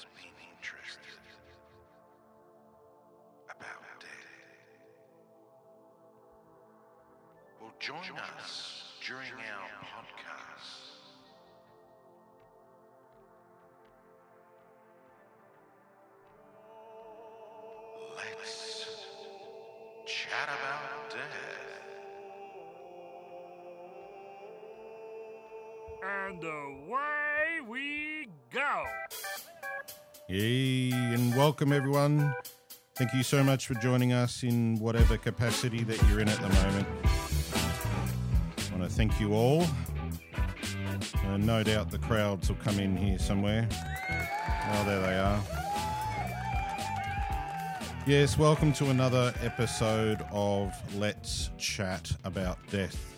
has been interested about death will join us during our podcast. Let's Chat About Death. And away we go. Yay, and welcome everyone. Thank you so much for joining us in whatever capacity that you're in at the moment. I want to thank you all. No doubt the crowds will come in here somewhere. Oh, there they are. Yes, welcome to another episode of Let's Chat About Death.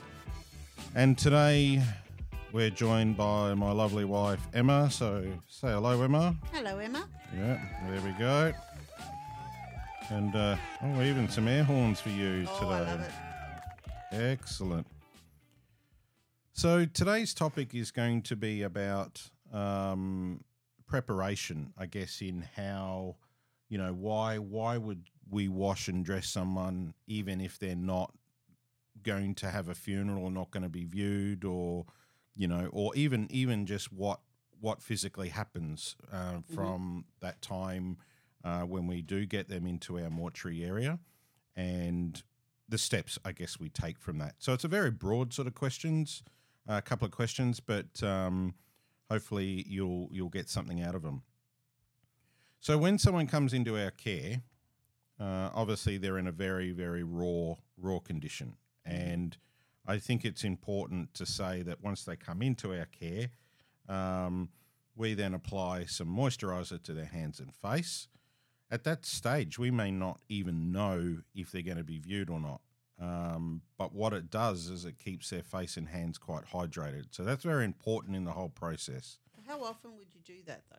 And today we're joined by my lovely wife, Emma. So say hello, Emma. Hello, Emma. Yeah, there we go. And even some air horns for you today. I love it. Excellent. So today's topic is going to be about preparation, I guess, in how... You know, why would we wash and dress someone even if they're not going to have a funeral or not going to be viewed, or, you know, or even just what physically happens from that time when we do get them into our mortuary area and the steps, I guess, we take from that. So it's a very broad sort of questions, a couple of questions, but hopefully you'll get something out of them. So when someone comes into our care, obviously they're in a very, very raw condition. And I think it's important to say that once they come into our care, we then apply some moisturiser to their hands and face. At that stage, we may not even know if they're going to be viewed or not. But what it does is it keeps their face and hands quite hydrated. So that's very important in the whole process. How often would you do that, though?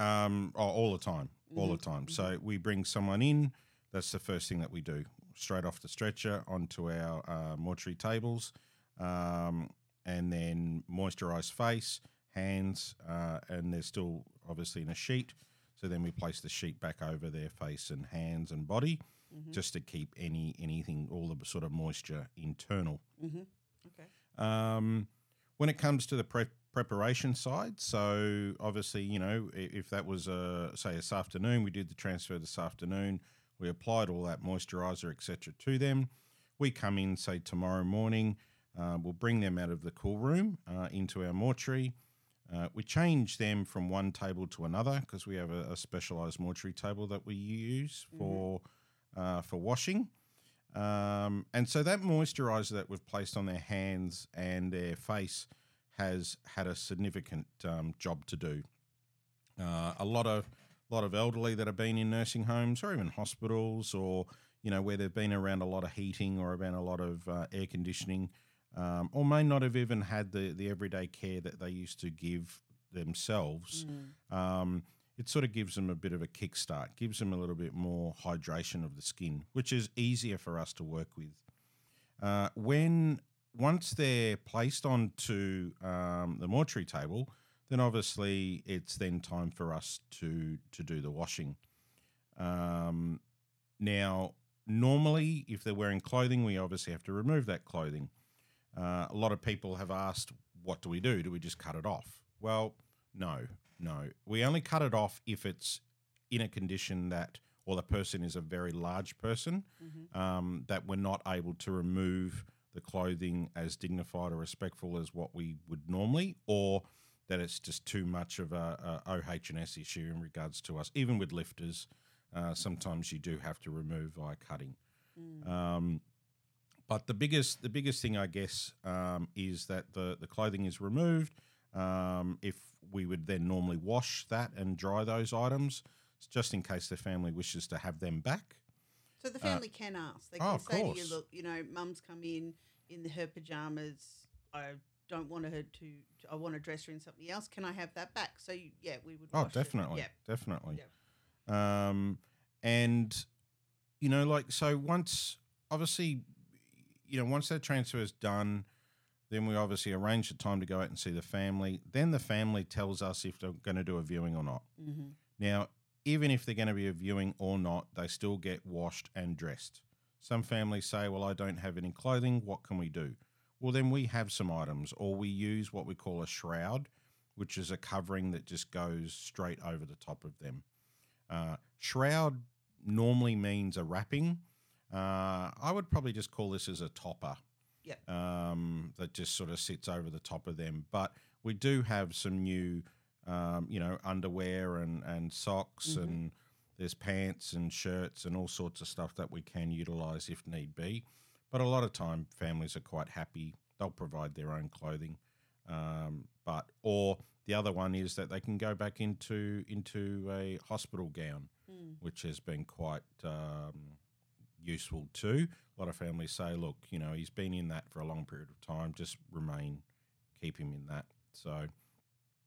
All the time. Mm-hmm. So we bring someone in. That's the first thing that we do, straight off the stretcher onto our mortuary tables, and then moisturise face, hands, and they're still obviously in a sheet. So then we place the sheet back over their face and hands and body, just to keep anything, all the sort of moisture internal. Mm-hmm. Okay. When it comes to the preparation side, so obviously, you know, if that was this afternoon, we did the transfer this afternoon, we applied all that moisturizer, etc., to them. We come in, say, tomorrow morning, we'll bring them out of the cool room into our mortuary. We change them from one table to another because we have a specialized mortuary table that we use for washing. And so that moisturizer that we've placed on their hands and their face has had a significant job to do. A lot of elderly that have been in nursing homes or even hospitals, or, you know, where they've been around a lot of heating or around a lot of air conditioning, or may not have even had the everyday care that they used to give themselves. It sort of gives them a bit of a kickstart, gives them a little bit more hydration of the skin, which is easier for us to work with. Once they're placed onto the mortuary table, then obviously it's then time for us to do the washing. Now, normally if they're wearing clothing, we obviously have to remove that clothing. A lot of people have asked, what do we do? Do we just cut it off? Well, no. We only cut it off if it's in a condition that, or the person is a very large person, that we're not able to remove the clothing as dignified or respectful as what we would normally, or that it's just too much of a OH&S issue in regards to us. Even with lifters, sometimes you do have to remove via cutting. But the biggest thing, I guess, is that the clothing is removed. If we would then normally wash that and dry those items, just in case the family wishes to have them back. So the family can ask. They can say to you, look, you know, Mum's come in her pajamas. I don't want her to – I want to dress her in something else. Can I have that back? So, we would wash it. Oh, definitely, definitely. Yep. And, you know, like, so once – obviously, you know, once that transfer is done, Then we obviously arrange the time to go out and see the family. Then the family tells us if they're going to do a viewing or not. Mm-hmm. Now, even if they're going to be a viewing or not, they still get washed and dressed. Some families say, well, I don't have any clothing. What can we do? Well, then we have some items, or we use what we call a shroud, which is a covering that just goes straight over the top of them. Shroud normally means a wrapping. I would probably just call this as a topper. Yep. That just sort of sits over the top of them. But we do have some new, underwear and socks, mm-hmm. and there's pants and shirts and all sorts of stuff that we can utilise if need be. But a lot of time families are quite happy. They'll provide their own clothing. Or the other one is that they can go back into a hospital gown, which has been quite useful too. A lot of families say, look, he's been in that for a long period of time, just keep him in that. So,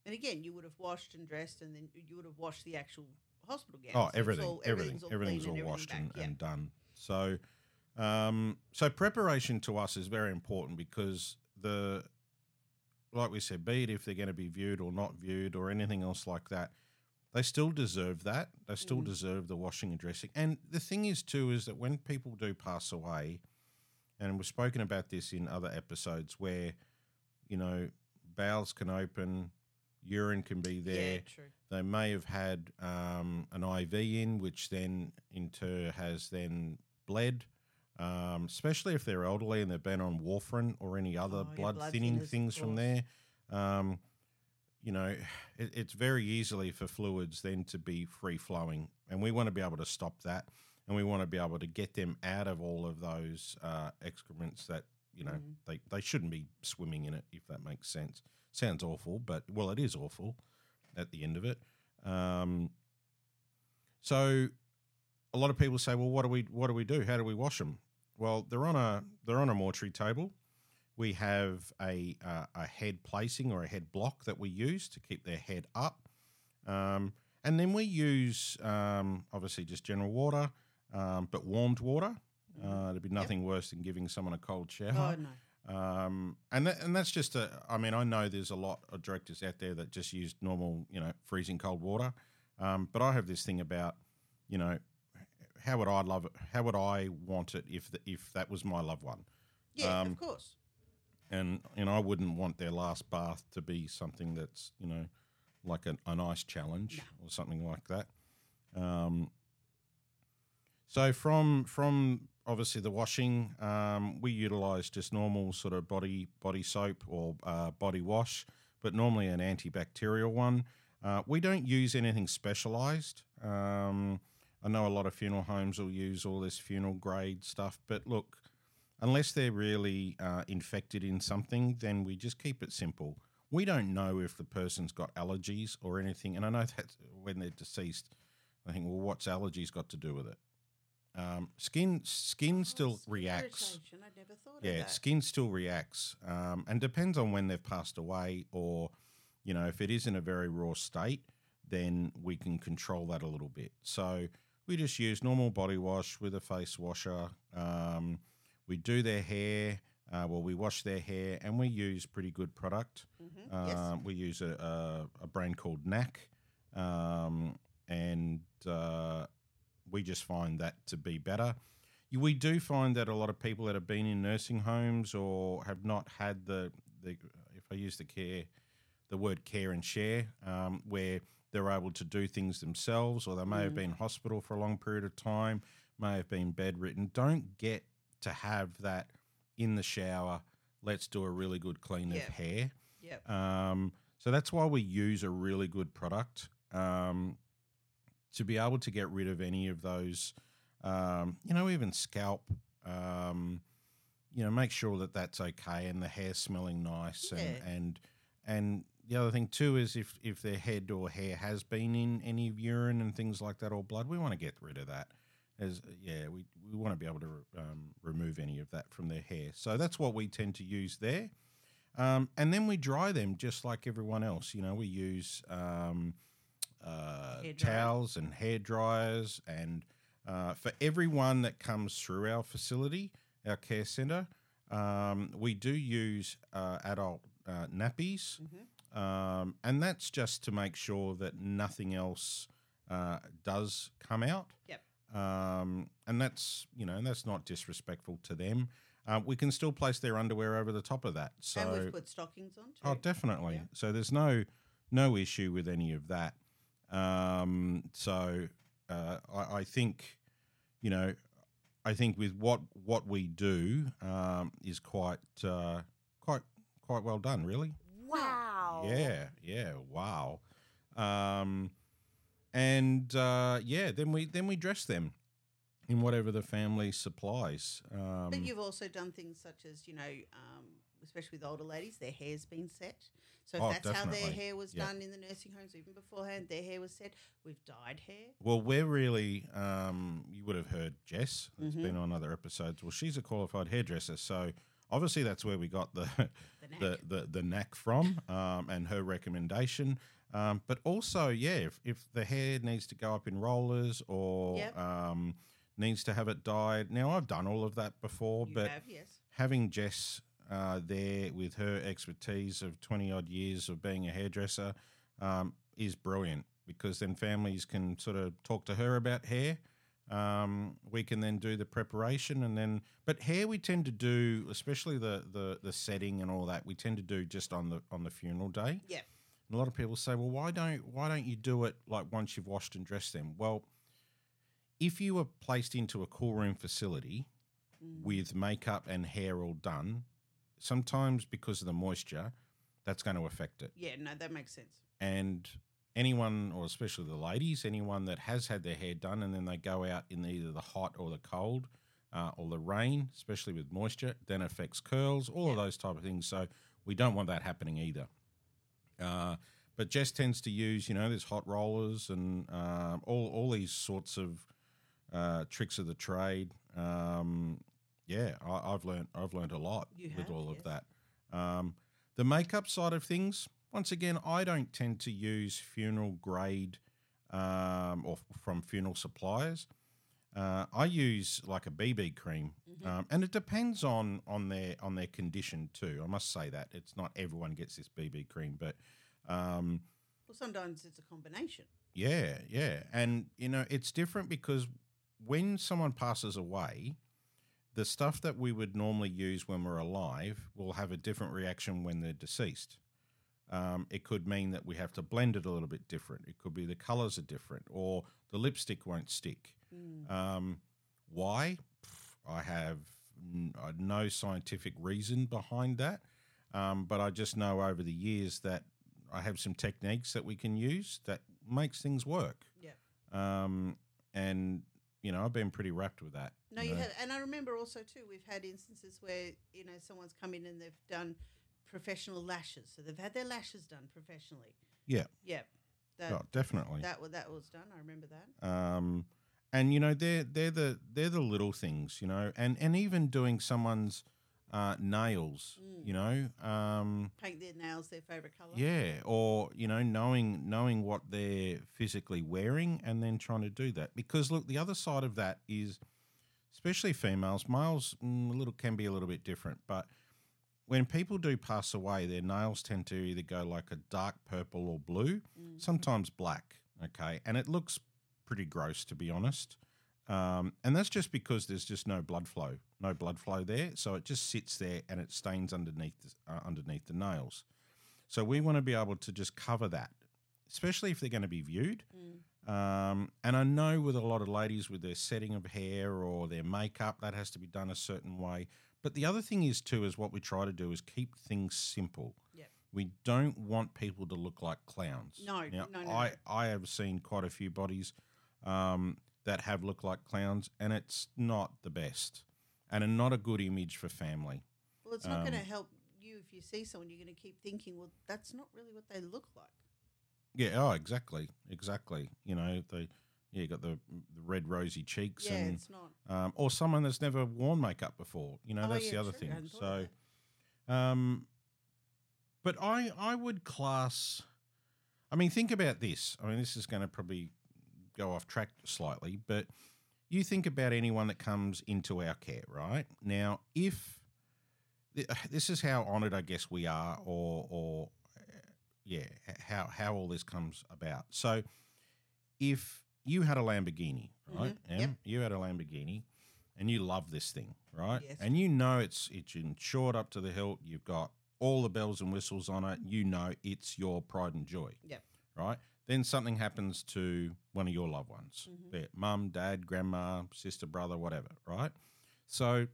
and again, you would have washed and dressed, and then you would have washed the actual hospital gown. Oh, everything, so everything's all washed and done. So, so preparation to us is very important because like we said, be it if they're going to be viewed or not viewed or anything else like that, they still deserve that. They still deserve the washing and dressing. And the thing is, too, is that when people do pass away, and we've spoken about this in other episodes where, bowels can open, urine can be there. Yeah, true. They may have had an IV in, which then in turn has then bled, especially if they're elderly and they've been on warfarin or any other blood thinning things from there. It's very easily for fluids then to be free-flowing, and we want to be able to stop that, and we want to be able to get them out of all of those excrements that, they shouldn't be swimming in it, if that makes sense. Sounds awful, but, well, it is awful at the end of it. So a lot of people say, well, what do we do? How do we wash them? Well, they're on a mortuary table. We have a head placing or a head block that we use to keep their head up. And then we use, obviously, just general water, but warmed water. There'd be nothing worse than giving someone a cold shower. Oh, no. And that's just I know there's a lot of directors out there that just use normal, freezing cold water. But I have this thing about, how would I love it? How would I want it if that was my loved one? Yeah, of course. And I wouldn't want their last bath to be something that's, like an ice challenge or something like that. So from obviously the washing, we utilise just normal sort of body soap or body wash, but normally an antibacterial one. We don't use anything specialised. I know a lot of funeral homes will use all this funeral grade stuff, but look, unless they're really infected in something, then we just keep it simple. We don't know if the person's got allergies or anything. And I know that when they're deceased, I think, well, what's allergies got to do with it? Skin reacts. I never thought of that. Yeah, skin still reacts, and depends on when they've passed away or, if it is in a very raw state, then we can control that a little bit. So we just use normal body wash with a face washer. We do their hair, we wash their hair, and we use pretty good product. Mm-hmm. Yes. We use a brand called Knack, and we just find that to be better. We do find that a lot of people that have been in nursing homes or have not had the if I use the word care and share, where they're able to do things themselves, or they may have been in hospital for a long period of time, may have been bedridden, don't get to have that in the shower, let's do a really good clean of hair. Yep. So that's why we use a really good product to be able to get rid of any of those, even scalp, make sure that that's okay and the hair smelling nice. And the other thing too is if their head or hair has been in any urine and things like that or blood, we want to get rid of that. We want to be able to remove any of that from their hair. So that's what we tend to use there. And then we dry them just like everyone else. We use towels and hair dryers. And for everyone that comes through our facility, our care centre, We do use adult nappies, mm-hmm. And that's just to make sure that nothing else does come out. Yep. And that's, you know, that's not disrespectful to them. We can still place their underwear over the top of that. So, and we've put stockings on too. Oh, definitely. Yeah. So there's no issue with any of that. I think, you know, I think with what we do is quite well done, really. Wow. Yeah. Wow. Then we dress them in whatever the family supplies. But you've also done things such as, you know, especially with older ladies, their hair's been set. So if that's definitely how their hair was done in the nursing homes, even beforehand, their hair was set. We've dyed hair. Well, we're really, you would have heard Jess, who's mm-hmm. been on other episodes. Well, she's a qualified hairdresser, so obviously that's where we got the knack from and her recommendation. But also, if the hair needs to go up in rollers or needs to have it dyed. Now, I've done all of that before, having Jess there with her expertise of 20-odd years of being a hairdresser is brilliant, because then families can sort of talk to her about hair. We can then do the preparation but hair we tend to do, especially the setting and all that, we tend to do just on the funeral day. Yeah. A lot of people say, well, why don't you do it like once you've washed and dressed them? Well, if you were placed into a cool room facility with makeup and hair all done, sometimes because of the moisture, that's going to affect it. Yeah, no, that makes sense. And anyone, or especially the ladies, anyone that has had their hair done and then they go out in either the hot or the cold or the rain, especially with moisture, then affects curls, all of those type of things. So we don't want that happening either. But Jess tends to use, you know, there's hot rollers and all these sorts of tricks of the trade. I've learned a lot with all of that. The makeup side of things, once again, I don't tend to use funeral grade or from funeral suppliers. I use like a BB cream, mm-hmm. And it depends on their condition too. I must say that it's not everyone gets this BB cream, but sometimes it's a combination. Yeah, and you know it's different because when someone passes away, the stuff that we would normally use when we're alive will have a different reaction when they're deceased. It could mean that we have to blend it a little bit different. It could be the colours are different, or the lipstick won't stick. Why? I have no scientific reason behind that, but I just know over the years that I have some techniques that we can use that makes things work. Yeah. And you know, I've been pretty wrapped with that. No, you have, and I remember also too, we've had instances where you know someone's come in and they've done professional lashes, so they've had their lashes done professionally. Yeah. Yeah. Definitely. That was done. I remember that. And you know they're the little things, you know, and even doing someone's nails, you know, paint their nails their favorite color. Yeah, or you know knowing what they're physically wearing and then trying to do that, because look, the other side of that is, especially females, males can be a little bit different, but when people do pass away, their nails tend to either go like a dark purple or blue, sometimes black. Okay, and it looks pretty gross, to be honest, and that's just because there's just no blood flow there, so it just sits there and it stains underneath the nails. So we want to be able to just cover that, especially if they're going to be viewed. And I know with a lot of ladies with their setting of hair or their makeup, that has to be done a certain way. But the other thing is too is what we try to do is keep things simple. Yeah. We don't want people to look like clowns. No. I have seen quite a few bodies that have looked like clowns, and it's not the best and not a good image for family. Well, it's not going to help you if you see someone. You're going to keep thinking, well, that's not really what they look like. Yeah, oh, exactly. You know, you got the red rosy cheeks. Yeah, and, it's not. Or someone that's never worn makeup before. You know, that's the other thing. So, but I would class – I mean, think about this. I mean, this is going to probably – go off track slightly, but you think about anyone that comes into our care, right? Now, if this is how honoured I guess we are, how all this comes about. So if you had a Lamborghini, right? Mm-hmm. Yep. You had a Lamborghini and you love this thing, right? Yes. And you know it's insured up to the hilt, you've got all the bells and whistles on it, you know it's your pride and joy, yep, right? Then something happens to one of your loved ones, mm-hmm, mum, dad, grandma, sister, brother, whatever, right? So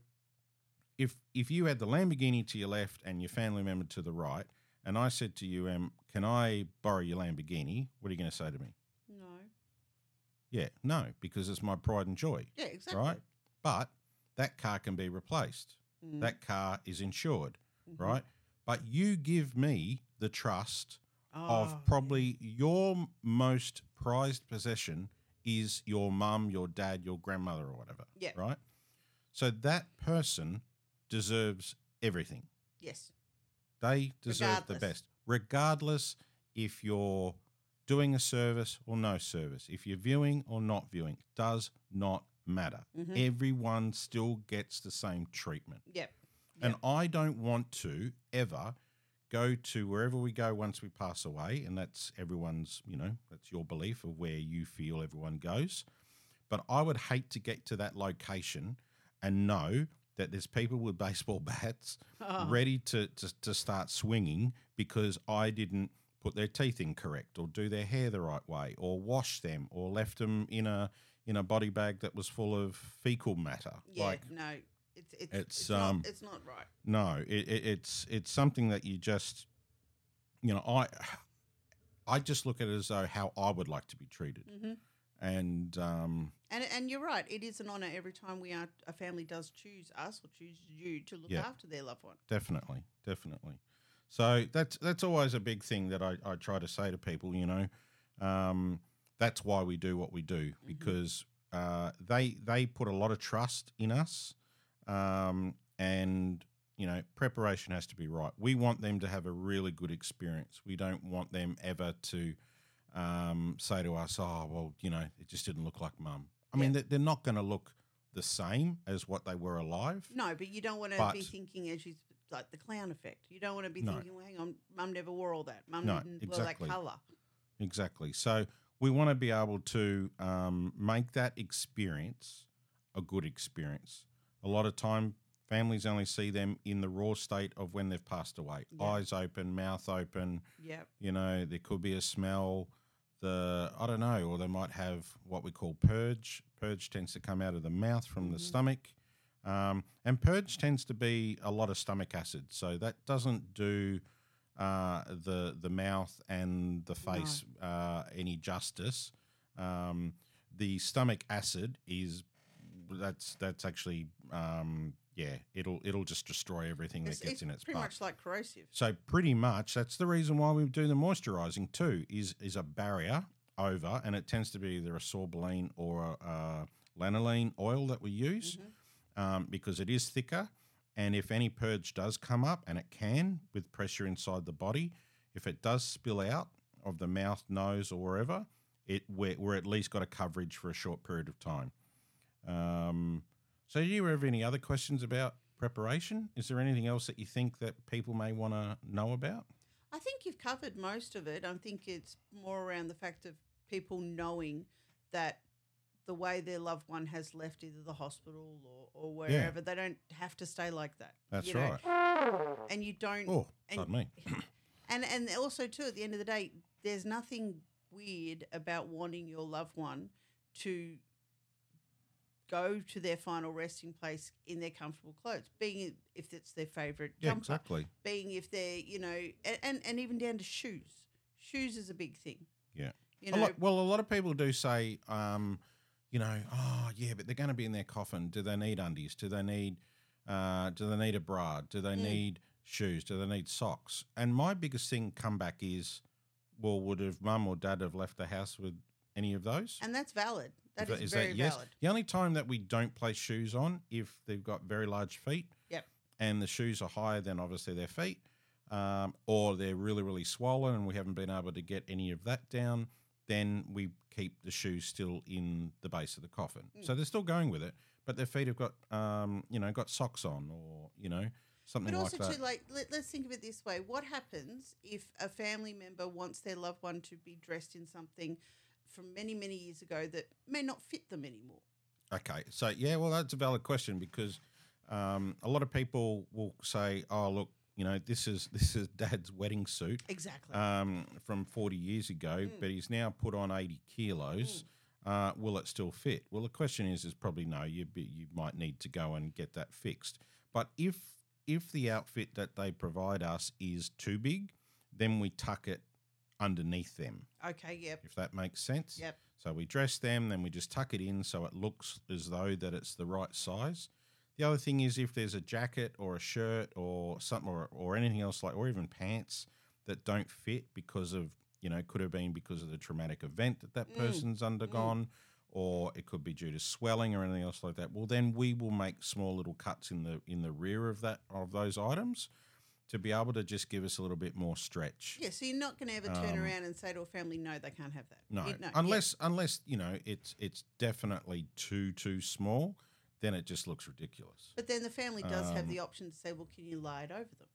if you had the Lamborghini to your left and your family member to the right, and I said to you, can I borrow your Lamborghini? What are you going to say to me? No. Yeah, no, because it's my pride and joy. Yeah, exactly. Right? But that car can be replaced. Mm. That car is insured, mm-hmm, right? But you give me the trust of probably your most prized possession is your mum, your dad, your grandmother or whatever, yeah, right? So that person deserves everything. Yes. They deserve the best, regardless if you're doing a service or no service, if you're viewing or not viewing, it does not matter. Mm-hmm. Everyone still gets the same treatment. Yep. And I don't want to ever go to wherever we go once we pass away, and that's everyone's, that's your belief of where you feel everyone goes. But I would hate to get to that location and know that there's people with baseball bats ready to start swinging because I didn't put their teeth in correct or do their hair the right way or wash them or left them in a body bag that was full of fecal matter. Yeah, no. It's not right. No, it's something that you just, I just look at it as though how I would like to be treated. Mm-hmm. And you're right. It is an honour every time a family does choose us or choose you to look after their loved one. Definitely. So that's always a big thing that I try to say to people, that's why we do what we do, mm-hmm, because they put a lot of trust in us. And preparation has to be right. We want them to have a really good experience. We don't want them ever to say to us, it just didn't look like mum. I mean, they're not going to look the same as what they were alive. No, but you don't want to be thinking as you like the clown effect. You don't want to be thinking, well, hang on, mum never wore all that. Mum didn't wear that colour. Exactly. So we want to be able to make that experience a good experience. A lot of time, families only see them in the raw state of when they've passed away. Yep. Eyes open, mouth open. Yep. There could be a smell. Or they might have what we call purge. Purge tends to come out of the mouth from the stomach. And purge tends to be a lot of stomach acid. So that doesn't do the mouth and the face any justice. The stomach acid is... That's actually it'll just destroy everything that gets in its pretty much like corrosive. So pretty much that's the reason why we do the moisturising too is a barrier over, and it tends to be either a sorbeline or a lanolin oil that we use, because it is thicker, and if any purge does come up, and it can with pressure inside the body, if it does spill out of the mouth, nose or wherever, we're at least got a coverage for a short period of time. So do you have any other questions about preparation? Is there anything else that you think that people may want to know about? I think you've covered most of it. I think it's more around the fact of people knowing that the way their loved one has left either the hospital or wherever, they don't have to stay like that. That's right. And you don't... Oh, pardon me. And also, too, at the end of the day, there's nothing weird about wanting your loved one to... go to their final resting place in their comfortable clothes, being if it's their favourite jumper, being if they're, and even down to shoes. Shoes is a big thing. Yeah. A lot of people do say, but they're going to be in their coffin. Do they need undies? Do they need do they need a bra? Do they need shoes? Do they need socks? And my biggest thing comeback is, would have mum or dad have left the house with any of those? And that's valid. That is very valid. The only time that we don't place shoes on if they've got very large feet, and the shoes are higher than obviously their feet, or they're really, really swollen and we haven't been able to get any of that down, then we keep the shoes still in the base of the coffin. Mm. So they're still going with it, but their feet have got got socks on or something like that. But also too, like, let's think of it this way. What happens if a family member wants their loved one to be dressed in something from many, many years ago that may not fit them anymore? Okay. So, yeah, well, that's a valid question because a lot of people will say, oh, look, you know, this is Dad's wedding suit. Exactly. From 40 years ago, but he's now put on 80 kilos. Will it still fit? Well, the question is probably no. You might need to go and get that fixed. But if the outfit that they provide us is too big, then we tuck it underneath them. Okay, yep. If that makes sense. Yep. So we dress them, then we just tuck it in so it looks as though that it's the right size. The other thing is if there's a jacket or a shirt or something or anything else like, or even pants that don't fit because of, you know, it could have been because of the traumatic event that person's undergone, or it could be due to swelling or anything else like that. Well, then we will make small little cuts in the rear of those items to be able to just give us a little bit more stretch. Yeah, so you're not going to ever turn around and say to a family, no, they can't have that. No, unless you know it's definitely too small, then it just looks ridiculous. But then the family does have the option to say, well, can you lie it over them?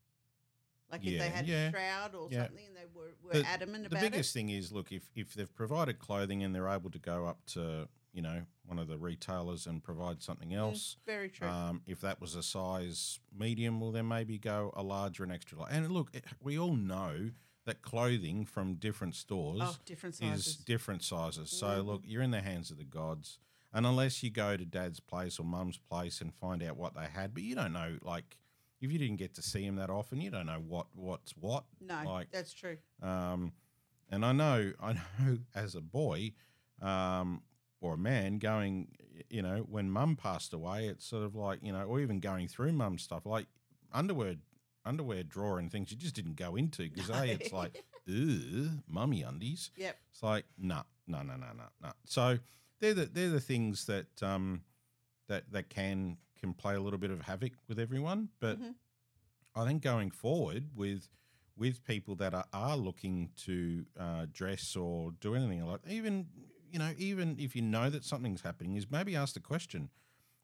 Like if they had a shroud or something and they were adamant about it. The biggest thing is, look, if they've provided clothing and they're able to go up to, you know, one of the retailers and provide something else. Very true. If that was a size medium, well, then maybe go a larger and extra large. And look, we all know that clothing from different stores is different sizes. So, look, you're in the hands of the gods. And unless you go to Dad's place or Mum's place and find out what they had, but you don't know, like, if you didn't get to see him that often, you don't know what's what. No, like, that's true. And I know as a boy or a man going, you know, when Mum passed away, it's sort of like, you know, or even going through Mum's stuff, like underwear drawer and things you just didn't go into because it's like, ew, Mummy undies. Yep. It's like, no. So they're the things that that can play a little bit of havoc with everyone. But I think going forward with people that are looking to dress or do anything like, even if you know that something's happening, is maybe ask the question,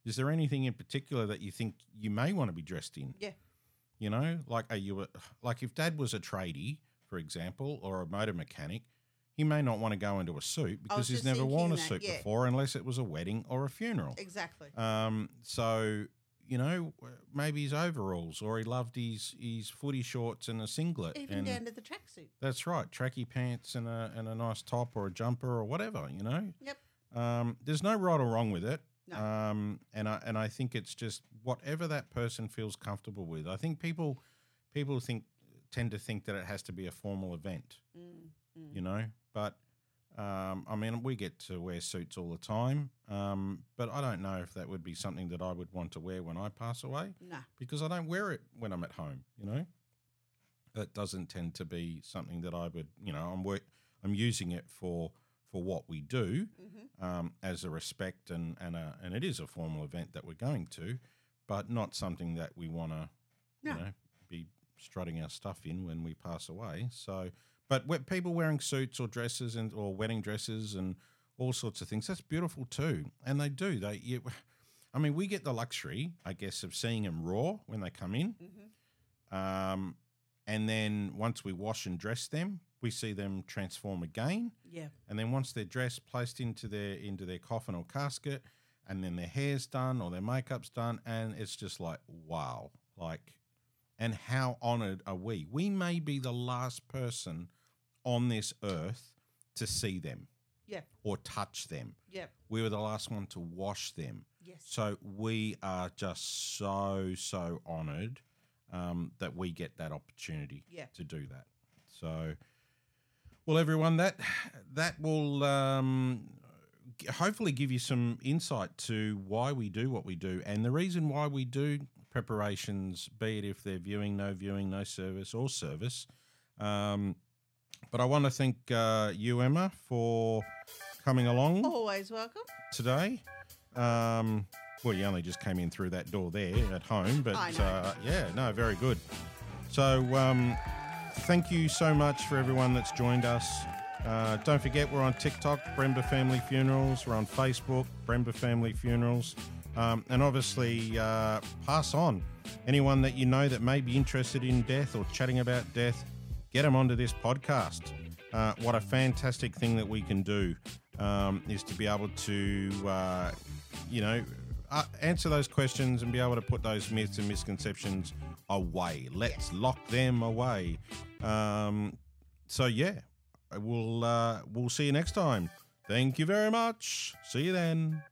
is there anything in particular that you think you may want to be dressed in? Yeah. You know, like like if Dad was a tradie, for example, or a motor mechanic, he may not want to go into a suit because he's never worn a suit before unless it was a wedding or a funeral. Exactly. So, you know, maybe his overalls, or he loved his footy shorts and a singlet. Even down to the tracksuit. That's right. Tracky pants and a nice top or a jumper or whatever, you know. Yep. There's no right or wrong with it. No. And I think it's just whatever that person feels comfortable with. I think people tend to think that it has to be a formal event, you know. But, I mean, we get to wear suits all the time, but I don't know if that would be something that I would want to wear when I pass away. No. Because I don't wear it when I'm at home, you know. It doesn't tend to be something that I would, you know, I'm using it for what we do as a respect and it is a formal event that we're going to, but not something that we want to, you know, be strutting our stuff in when we pass away. So... But people wearing suits or dresses or wedding dresses and all sorts of things, that's beautiful too. And they do. We get the luxury, I guess, of seeing them raw when they come in. And then once we wash and dress them, we see them transform again. Yeah. And then once they're dressed, placed into their coffin or casket, and then their hair's done or their makeup's done, and it's just like, wow. Like, and how honoured are we? We may be the last person on this earth to see them or touch them. Yeah. We were the last one to wash them. Yes. So we are just so honoured that we get that opportunity to do that. So, well, everyone, that will hopefully give you some insight to why we do what we do and the reason why we do preparations, be it if they're viewing, no service or service. But I want to thank you, Emma, for coming along. Always welcome. Today. Well, you only just came in through that door there at home, but very good. So thank you so much for everyone that's joined us. Don't forget, we're on TikTok, Bremba Family Funerals. We're on Facebook, Bremba Family Funerals. and obviously pass on anyone that you know that may be interested in death or chatting about death. Get them onto this podcast. What a fantastic thing that we can do is to be able to, answer those questions and be able to put those myths and misconceptions away. Let's lock them away. We'll see you next time. Thank you very much. See you then.